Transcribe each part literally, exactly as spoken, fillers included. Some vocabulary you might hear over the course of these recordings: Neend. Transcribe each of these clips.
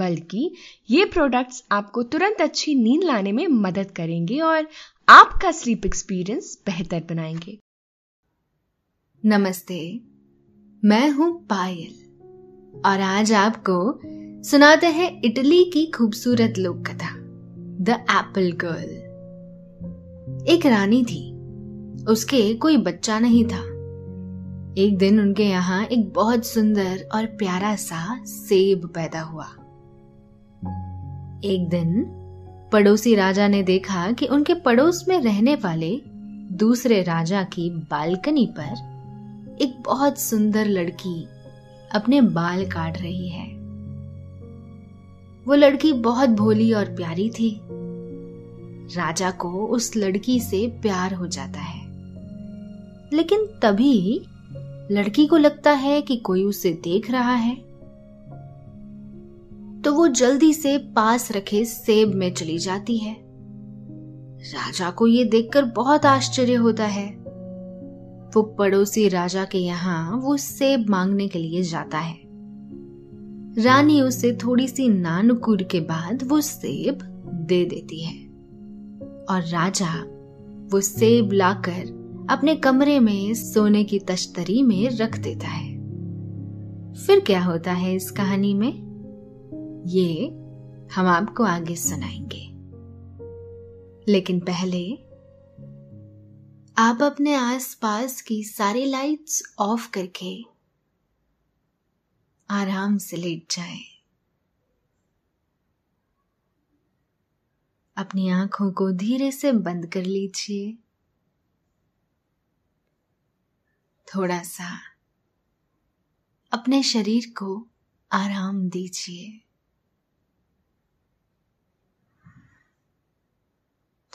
बल्कि ये प्रोडक्ट्स आपको तुरंत अच्छी नींद लाने में मदद करेंगे और आपका स्लीप एक्सपीरियंस बेहतर बनाएंगे। नमस्ते, मैं हूं पायल और आज आपको सुनाते हैं इटली की खूबसूरत लोक कथा द एप्पल गर्ल। एक रानी थी, उसके कोई बच्चा नहीं था। एक दिन उनके यहाँ एक बहुत सुंदर और प्यारा सा सेब पैदा हुआ। एक दिन पड़ोसी राजा ने देखा कि उनके पड़ोस में रहने वाले दूसरे राजा की बालकनी पर एक बहुत सुंदर लड़की अपने बाल काट रही है। वो लड़की बहुत भोली और प्यारी थी। राजा को उस लड़की से प्यार हो जाता है, लेकिन तभी लड़की को लगता है कि कोई उसे देख रहा है, तो वो जल्दी से पास रखे सेब में चली जाती है। राजा को ये देखकर बहुत आश्चर्य होता है। वो पड़ोसी राजा के यहाँ वो सेब मांगने के लिए जाता है। रानी उसे थोड़ी सी नानुकुर के बाद वो सेब दे देती है और राजा वो सेब लाकर अपने कमरे में सोने की तश्तरी में रख देता है। फिर क्या होता है इस कहानी में, ये हम आपको आगे सुनाएंगे, लेकिन पहले आप अपने आसपास की सारी लाइट्स ऑफ करके आराम से लेट जाएं। अपनी आंखों को धीरे से बंद कर लीजिए। थोड़ा सा अपने शरीर को आराम दीजिए।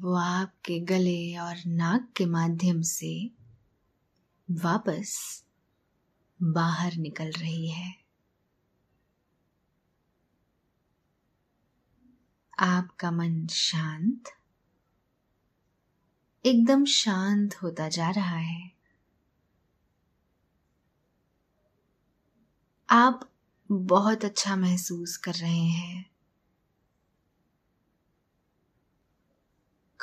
वो आपके गले और नाक के माध्यम से वापस बाहर निकल रही है। आपका मन शांत, एकदम शांत होता जा रहा है। आप बहुत अच्छा महसूस कर रहे हैं।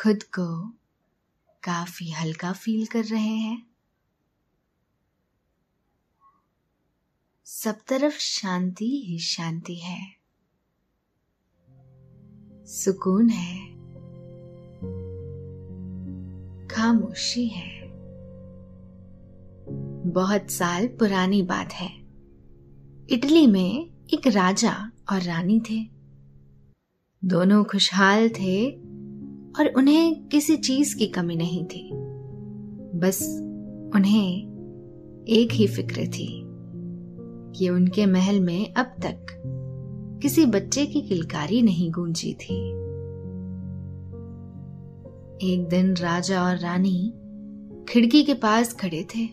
खुद को काफी हल्का फील कर रहे हैं। सब तरफ शांति ही शांति है, सुकून है, खामोशी है। बहुत साल पुरानी बात है, इटली में एक राजा और रानी थे। दोनों खुशहाल थे और उन्हें किसी चीज की कमी नहीं थी, बस उन्हें एक ही फिक्र थी कि उनके महल में अब तक किसी बच्चे की किलकारी नहीं गूंजी थी। एक दिन राजा और रानी खिड़की के पास खड़े थे।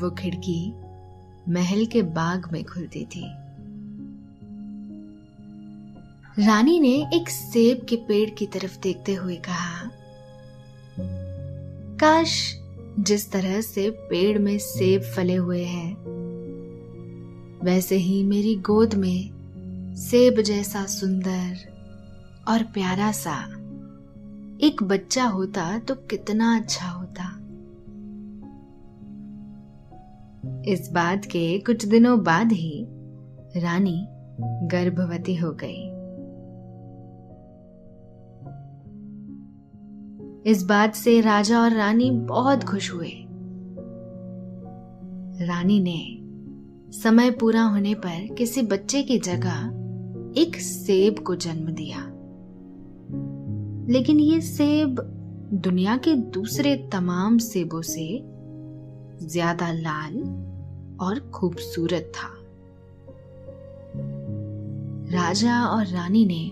वो खिड़की महल के बाग में खुलती थी। रानी ने एक सेब के पेड़ की तरफ देखते हुए कहा, काश जिस तरह से पेड़ में सेब फले हुए हैं, वैसे ही मेरी गोद में सेब जैसा सुंदर और प्यारा सा एक बच्चा होता तो कितना अच्छा होता। इस बात के कुछ दिनों बाद ही रानी गर्भवती हो गई। इस बात से राजा और रानी बहुत खुश हुए। रानी ने समय पूरा होने पर किसी बच्चे की जगह एक सेब को जन्म दिया, लेकिन ये सेब दुनिया के दूसरे तमाम सेबों से ज्यादा लाल और खूबसूरत था। राजा और रानी ने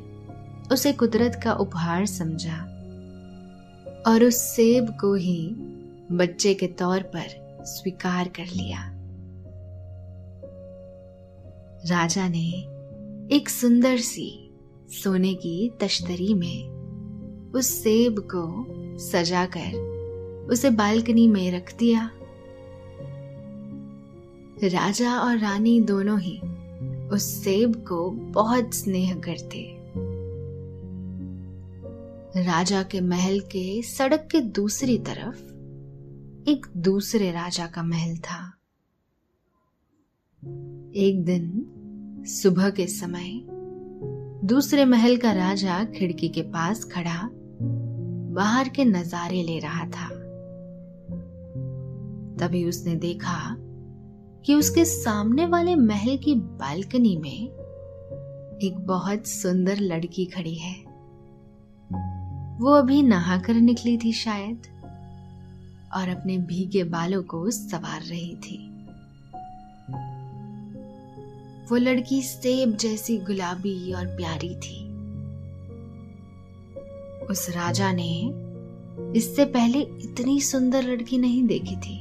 उसे कुदरत का उपहार समझा और उस सेब को ही बच्चे के तौर पर स्वीकार कर लिया। राजा ने एक सुंदर सी सोने की तश्तरी में उस सेब को सजाकर उसे बालकनी में रख दिया। राजा और रानी दोनों ही उस सेब को बहुत स्नेह करते। राजा के महल के सड़क के दूसरी तरफ एक दूसरे राजा का महल था। एक दिन सुबह के समय दूसरे महल का राजा खिड़की के पास खड़ा बाहर के नजारे ले रहा था। तभी उसने देखा कि उसके सामने वाले महल की बालकनी में एक बहुत सुंदर लड़की खड़ी है। वो अभी नहाकर निकली थी शायद और अपने भीगे बालों को संवार रही थी। वो लड़की सेब जैसी गुलाबी और प्यारी थी। उस राजा ने इससे पहले इतनी सुंदर लड़की नहीं देखी थी।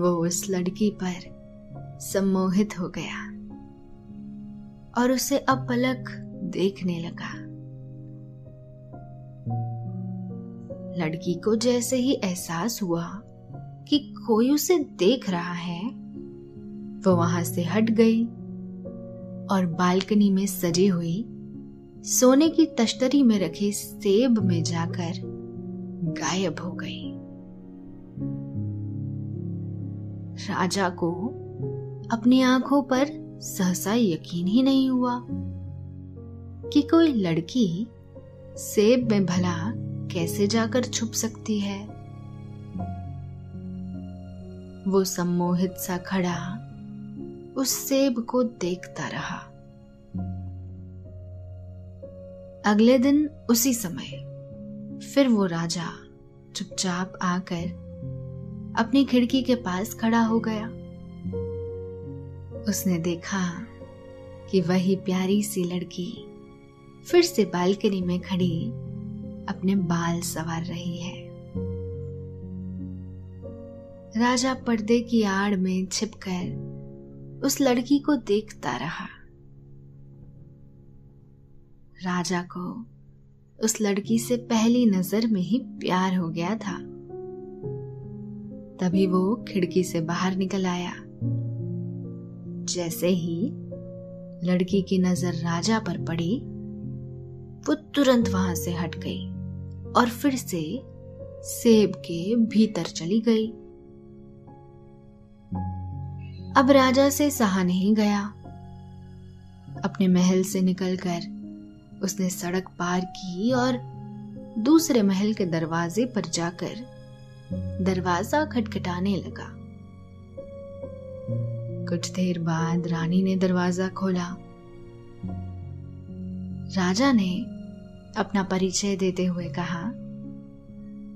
वो उस लड़की पर सम्मोहित हो गया और उसे अपलक देखने लगा। लड़की को जैसे ही एहसास हुआ कि कोई उसे देख रहा है, वो वहां से हट गई और बालकनी में सजी हुई सोने की तश्तरी में रखे सेब में जाकर गायब हो गई। राजा को अपनी आंखों पर सहसा यकीन ही नहीं हुआ कि कोई लड़की सेब में भला कैसे जाकर छुप सकती है। वो सम्मोहित सा खड़ा उस सेब को देखता रहा। अगले दिन उसी समय फिर वो राजा चुपचाप आकर अपनी खिड़की के पास खड़ा हो गया। उसने देखा कि वही प्यारी सी लड़की फिर से बालकनी में खड़ी अपने बाल संवार रही है। राजा पर्दे की आड़ में छिपकर उस लड़की को देखता रहा। राजा को उस लड़की से पहली नजर में ही प्यार हो गया था। तभी वो खिड़की से बाहर निकल आया। जैसे ही लड़की की नजर राजा पर पड़ी, वो तुरंत वहां से हट गई और फिर से सेब के भीतर चली गई। अब राजा से सहा नहीं गया। अपने महल से निकलकर उसने सड़क पार की और दूसरे महल के दरवाजे पर जाकर दरवाजा खटखटाने लगा। कुछ देर बाद रानी ने दरवाजा खोला। राजा ने अपना परिचय देते हुए कहा,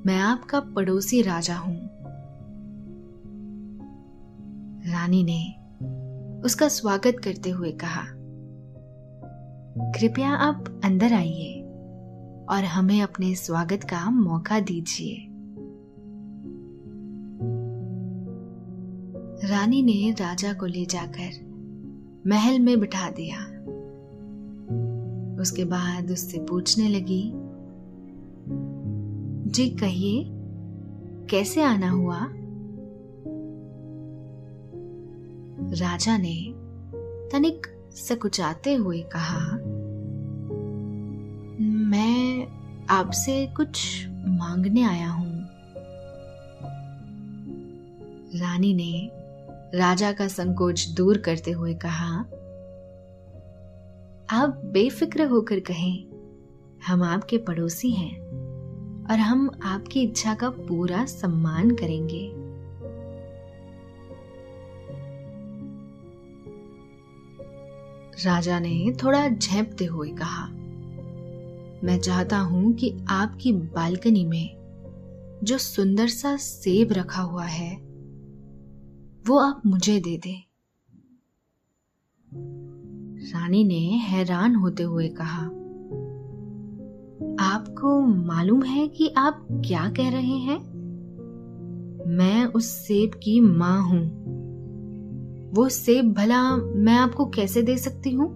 मैं आपका पड़ोसी राजा हूं। रानी ने उसका स्वागत करते हुए कहा, कृपया आप अंदर आइए और हमें अपने स्वागत का मौका दीजिए। रानी ने राजा को ले जाकर महल में बिठा दिया। उसके बाद उससे पूछने लगी, जी कहिए, कैसे आना हुआ? राजा ने तनिक सकुचाते हुए कहा, मैं आपसे कुछ मांगने आया हूं। रानी ने राजा का संकोच दूर करते हुए कहा, आप बेफिक्र होकर कहें, हम आपके पड़ोसी हैं और हम आपकी इच्छा का पूरा सम्मान करेंगे। राजा ने थोड़ा झेंपते हुए कहा, मैं चाहता हूं कि आपकी बालकनी में जो सुंदर सा सेब रखा हुआ है वो आप मुझे दे दें। रानी ने हैरान होते हुए कहा, आपको मालूम है कि आप क्या कह रहे हैं? मैं उस सेब की मां हूं। वो सेब भला मैं आपको कैसे दे सकती हूं?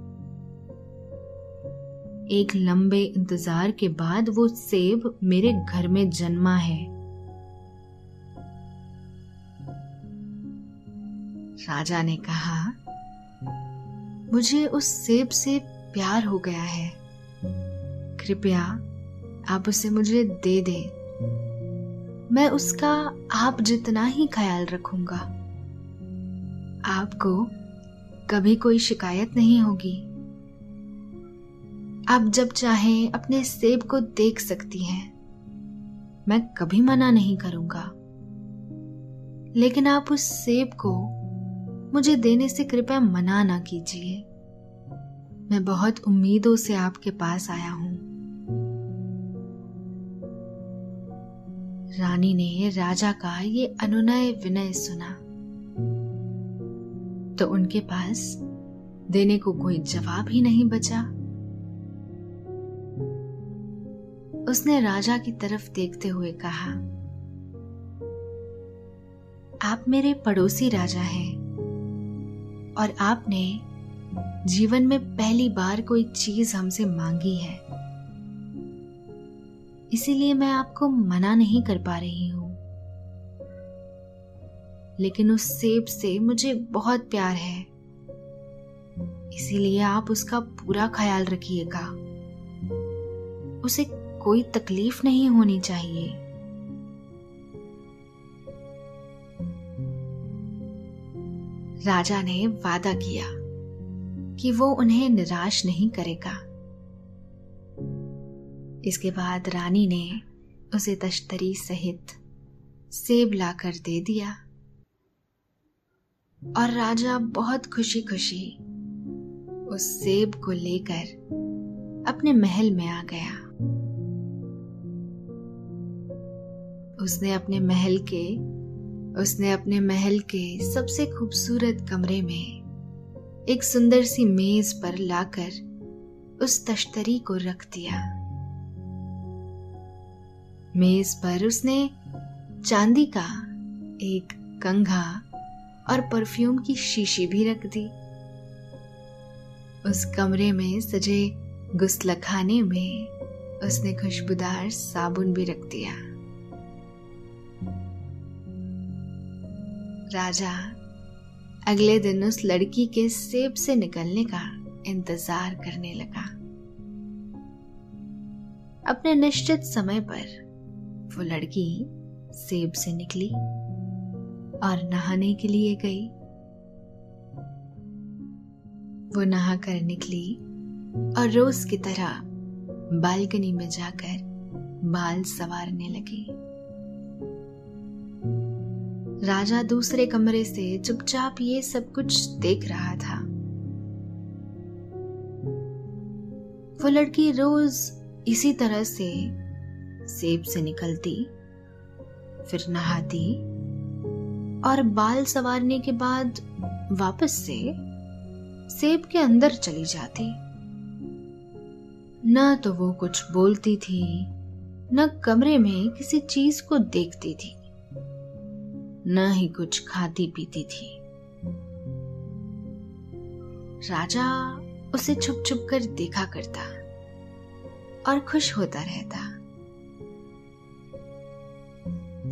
एक लंबे इंतजार के बाद वो सेब मेरे घर में जन्मा है। राजा ने कहा, मुझे उस सेब से प्यार हो गया है, कृपया आप उसे मुझे दे दें। मैं उसका आप जितना ही ख्याल रखूंगा, आपको कभी कोई शिकायत नहीं होगी। आप जब चाहें अपने सेब को देख सकती हैं, मैं कभी मना नहीं करूंगा, लेकिन आप उस सेब को मुझे देने से कृपया मना ना कीजिए। मैं बहुत उम्मीदों से आपके पास आया हूं। रानी ने राजा का ये अनुनय विनय सुना तो उनके पास देने को कोई जवाब ही नहीं बचा। उसने राजा की तरफ देखते हुए कहा, आप मेरे पड़ोसी राजा हैं और आपने जीवन में पहली बार कोई चीज हमसे मांगी है, इसीलिए मैं आपको मना नहीं कर पा रही हूं। लेकिन उस सेब से मुझे बहुत प्यार है, इसीलिए आप उसका पूरा ख्याल रखिएगा, उसे कोई तकलीफ नहीं होनी चाहिए। राजा ने वादा किया कि वो उन्हें निराश नहीं करेगा। इसके बाद रानी ने उसे तश्तरी सहित सेब लाकर दे दिया और राजा बहुत खुशी खुशी उस सेब को लेकर अपने महल में आ गया। उसने अपने महल के उसने अपने महल के सबसे खूबसूरत कमरे में एक सुंदर सी मेज पर लाकर उस तश्तरी को रख दिया। मेज पर उसने चांदी का एक कंघा और परफ्यूम की शीशी भी रख दी। उस कमरे में सजे गुस्लखाने में उसने खुशबूदार साबुन भी रख दिया। राजा अगले दिन उस लड़की के सेब से निकलने का इंतजार करने लगा। अपने निश्चित समय पर वो लड़की सेब से निकली और नहाने के लिए गई। वो नहा कर निकली और रोज की तरह बालकनी में जाकर बाल संवारने लगी। राजा दूसरे कमरे से चुपचाप ये सब कुछ देख रहा था। वो लड़की रोज इसी तरह से सेब से निकलती, फिर नहाती और बाल संवारने के बाद वापस से सेब के अंदर चली जाती। ना तो वो कुछ बोलती थी, न कमरे में किसी चीज को देखती थी, न ही कुछ खाती पीती थी। राजा उसे छुप छुप कर देखा करता और खुश होता रहता।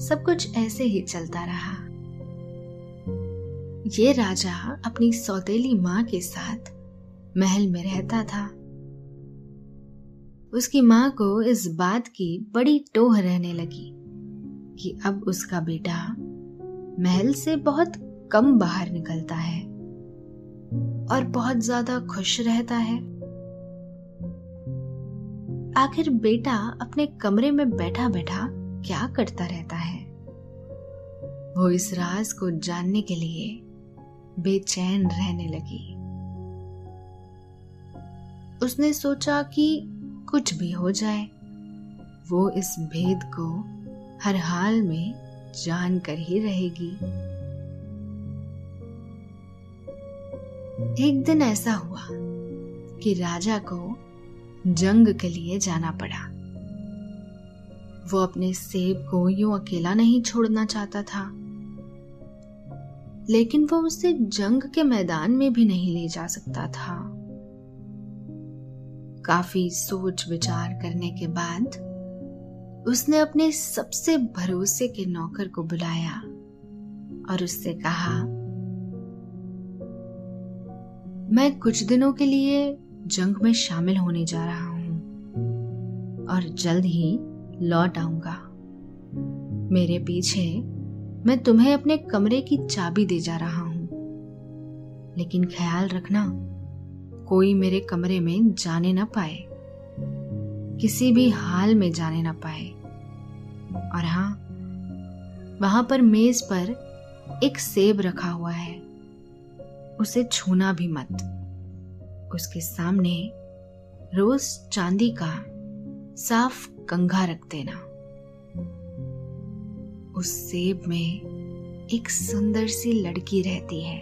सब कुछ ऐसे ही चलता रहा। ये राजा अपनी सौतेली माँ के साथ महल में रहता था। उसकी माँ को इस बात की बड़ी टोह रहने लगी कि अब उसका बेटा महल से बहुत कम बाहर निकलता है और बहुत ज्यादा खुश रहता है। आखिर बेटा अपने कमरे में बैठा बैठा क्या करता रहता है? वो इस राज को जानने के लिए बेचैन रहने लगी। उसने सोचा कि कुछ भी हो जाए, वो इस भेद को हर हाल में जान कर ही रहेगी। एक दिन ऐसा हुआ कि राजा को जंग के लिए जाना पड़ा। वो अपने सेब को यूं अकेला नहीं छोड़ना चाहता था, लेकिन वो उसे जंग के मैदान में भी नहीं ले जा सकता था। काफी सोच विचार करने के बाद उसने अपने सबसे भरोसे के नौकर को बुलाया और उससे कहा, मैं कुछ दिनों के लिए जंग में शामिल होने जा रहा हूं और जल्द ही लौट आऊंगा। मेरे पीछे मैं तुम्हें अपने कमरे की चाबी दे जा रहा हूं, लेकिन ख्याल रखना कोई मेरे कमरे में जाने ना पाए, किसी भी हाल में जाने ना पाए। और हाँ, वहां पर मेज पर एक सेब रखा हुआ है, उसे छूना भी मत। उसके सामने रोज चांदी का साफ कंघा रख देना। उस सेब में एक सुंदर सी लड़की रहती है,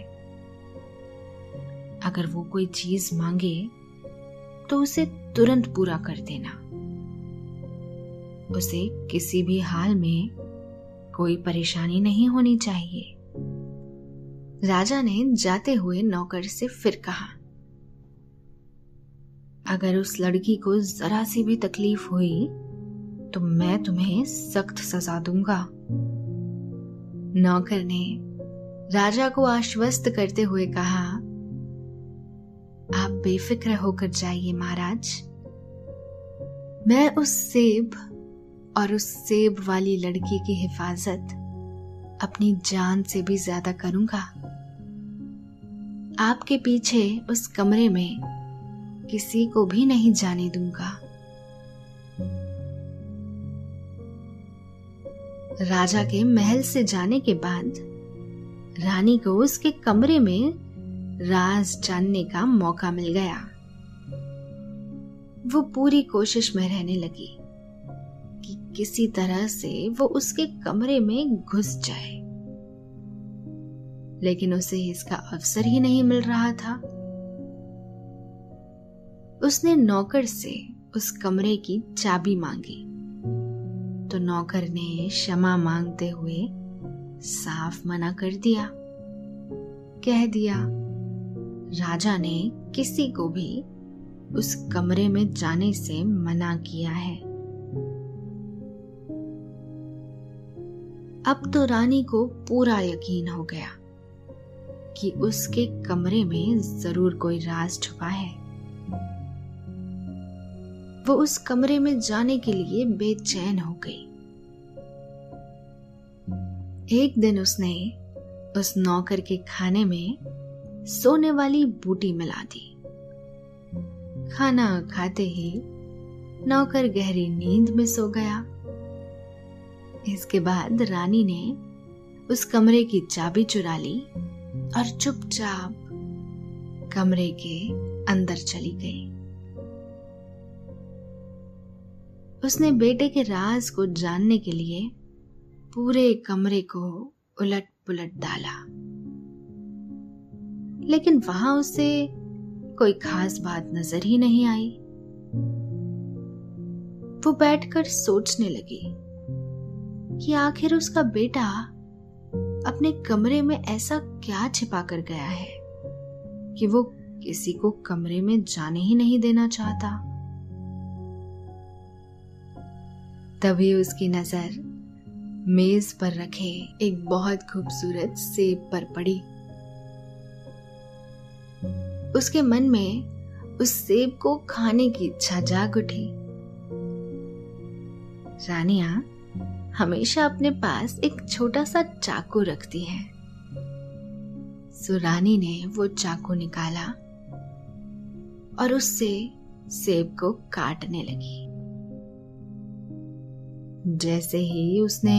अगर वो कोई चीज मांगे तो उसे तुरंत पूरा कर देना। उसे किसी भी हाल में कोई परेशानी नहीं होनी चाहिए। राजा ने जाते हुए नौकर से फिर कहा, अगर उस लड़की को जरा सी भी तकलीफ हुई तो मैं तुम्हें सख्त सजा दूंगा। नौकर ने राजा को आश्वस्त करते हुए कहा, आप बेफिक्र होकर जाइए महाराज, मैं उस सेब और उस सेब वाली लड़की की हिफाजत अपनी जान से भी ज्यादा करूंगा। आपके पीछे उस कमरे में किसी को भी नहीं जाने दूंगा। राजा के महल से जाने के बाद रानी को उसके कमरे में राज जानने का मौका मिल गया। वो पूरी कोशिश में रहने लगी कि किसी तरह से वो उसके कमरे में घुस जाए, लेकिन उसे इसका अवसर ही नहीं मिल रहा था। उसने नौकर से उस कमरे की चाबी मांगी तो नौकर ने क्षमा मांगते हुए साफ मना कर दिया। कह दिया राजा ने किसी को भी उस कमरे में जाने से मना किया है। अब तो रानी को पूरा यकीन हो गया कि उसके कमरे में जरूर कोई राज छुपा है। वो उस कमरे में जाने के लिए बेचैन हो गई। एक दिन उसने उस नौकर के खाने में सोने वाली बूटी मिला दी। खाना खाते ही नौकर गहरी नींद में सो गया। इसके बाद रानी ने उस कमरे की चाबी चुरा ली और चुपचाप कमरे के अंदर चली गई। उसने बेटे के राज को जानने के लिए पूरे कमरे को उलट पुलट डाला, लेकिन वहां उसे कोई खास बात नजर ही नहीं आई। वो बैठकर सोचने लगी कि आखिर उसका बेटा अपने कमरे में ऐसा क्या छिपा कर गया है कि वो किसी को कमरे में जाने ही नहीं देना चाहता। तभी उसकी नजर मेज पर रखे एक बहुत खूबसूरत सेब पर पड़ी। उसके मन में उस सेब को खाने की इच्छा जाग उठी। रानिया हमेशा अपने पास एक छोटा सा चाकू रखती है, सो रानी ने वो चाकू निकाला और उससे सेब को काटने लगी। जैसे ही उसने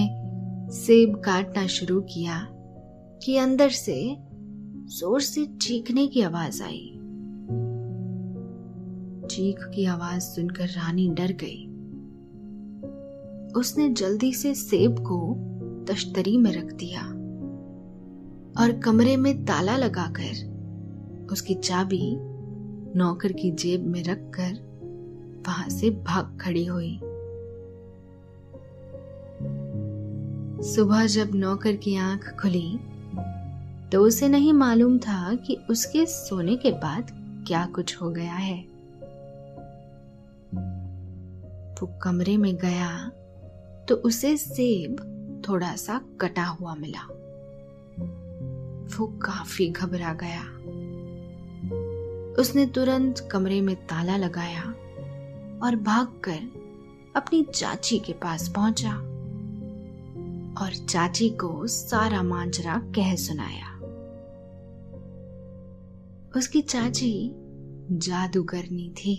सेब काटना शुरू किया कि अंदर से जोर से चीखने की आवाज आई। चीख की आवाज सुनकर रानी डर गई। उसने जल्दी से सेब को तश्तरी में रख दिया और कमरे में ताला लगाकर उसकी चाबी नौकर की जेब में रखकर वहां से भाग खड़ी हुई। सुबह जब नौकर की आंख खुली तो उसे नहीं मालूम था कि उसके सोने के बाद क्या कुछ हो गया है। वो कमरे में गया तो उसे सेब थोड़ा सा कटा हुआ मिला। वो काफी घबरा गया। उसने तुरंत कमरे में ताला लगाया और भागकर अपनी चाची के पास पहुंचा और चाची को सारा मांजरा कह सुनाया। उसकी चाची जादूगरनी थी।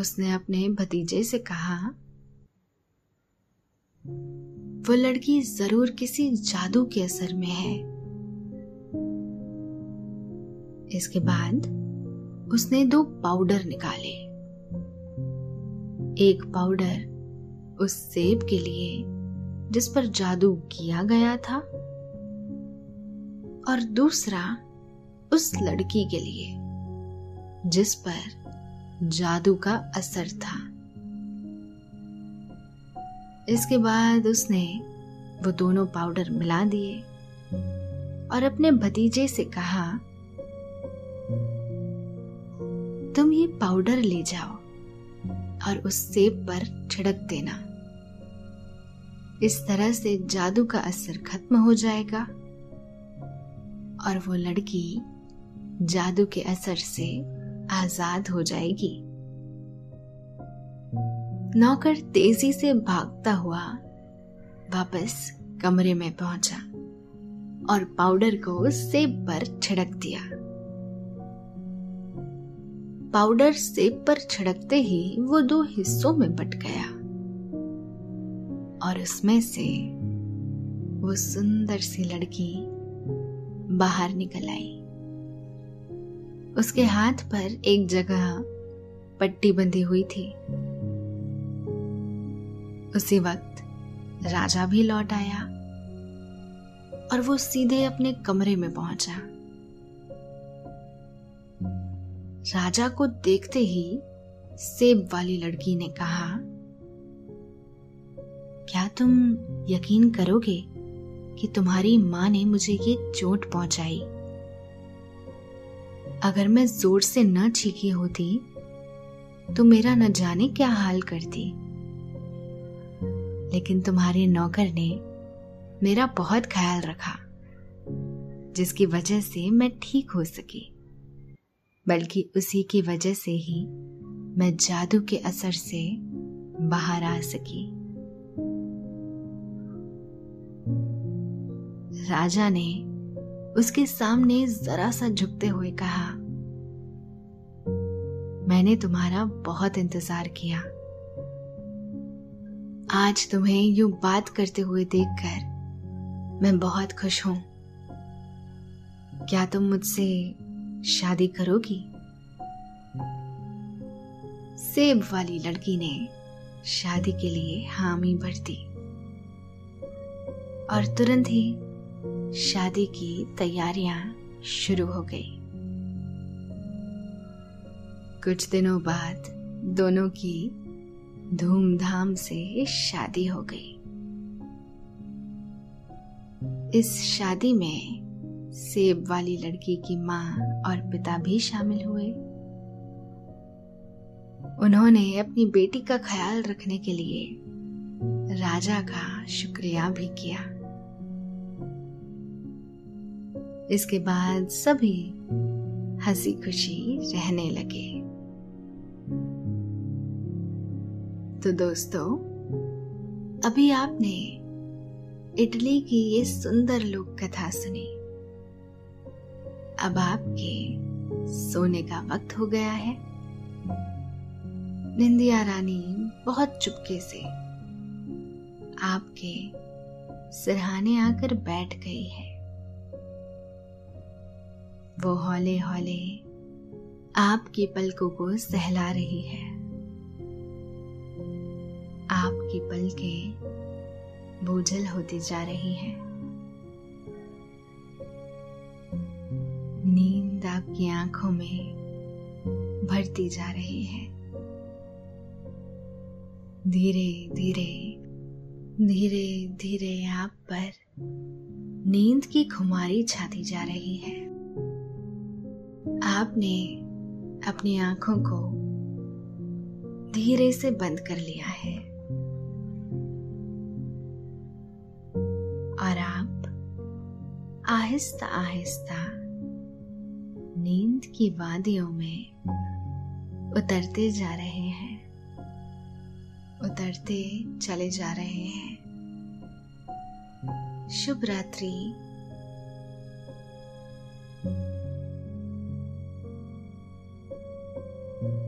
उसने अपने भतीजे से कहा, वो लड़की जरूर किसी जादू के असर में है। इसके बाद उसने दो पाउडर निकाले। एक पाउडर उस सेब के लिए जिस पर जादू किया गया था और दूसरा उस लड़की के लिए जिस पर जादू का असर था। इसके बाद उसने वो दोनों पाउडर मिला दिए और अपने भतीजे से कहा, तुम ये पाउडर ले जाओ और उस सेब पर छिड़क देना। इस तरह से जादू का असर खत्म हो जाएगा और वो लड़की जादू के असर से आजाद हो जाएगी। नौकर तेजी से भागता हुआ वापस कमरे में पहुंचा और पाउडर को सेब पर छिड़क दिया। पाउडर सेब पर छिड़कते ही वो दो हिस्सों में बट गया और उसमें से वो सुंदर सी लड़की बाहर निकल आई। उसके हाथ पर एक जगह पट्टी बंधी हुई थी। उसी वक्त राजा भी लौट आया और वो सीधे अपने कमरे में पहुंचा। राजा को देखते ही सेब वाली लड़की ने कहा, क्या तुम यकीन करोगे कि तुम्हारी मां ने मुझे ये चोट पहुंचाई? अगर मैं जोर से न चीखी होती तो मेरा न जाने क्या हाल करती, लेकिन तुम्हारे नौकर ने मेरा बहुत ख्याल रखा, जिसकी वजह से मैं ठीक हो सकी। बल्कि उसी की वजह से ही मैं जादू के असर से बाहर आ सकी। राजा ने उसके सामने जरा सा झुकते हुए कहा, मैंने तुम्हारा बहुत इंतजार किया। आज तुम्हें यूं बात करते हुए देखकर मैं बहुत खुश हूं। क्या तुम मुझसे शादी करोगी? सेब वाली लड़की ने शादी के लिए हामी भर दी और तुरंत ही शादी की तैयारियां शुरू हो गई। कुछ दिनों बाद दोनों की धूमधाम से शादी हो गई। इस शादी में सेब वाली लड़की की माँ और पिता भी शामिल हुए। उन्होंने अपनी बेटी का ख्याल रखने के लिए राजा का शुक्रिया भी किया। इसके बाद सभी हंसी खुशी रहने लगे। तो दोस्तों, अभी आपने इटली की ये सुंदर लोक कथा सुनी। अब आपके सोने का वक्त हो गया है। निंदिया रानी बहुत चुपके से आपके सिरहाने आकर बैठ गई है। वो हौले हौले आपकी पलकों को सहला रही है। आपकी पलकें बोझल होती जा रही हैं। नींद आपकी आंखों में भरती जा रही है। धीरे धीरे धीरे धीरे आप पर नींद की खुमारी छाती जा रही है। आपने अपनी आंखों को धीरे से बंद कर लिया है और आप आहिस्ता आहिस्ता नींद की वादियों में उतरते जा रहे हैं, उतरते चले जा रहे हैं। शुभ रात्रि।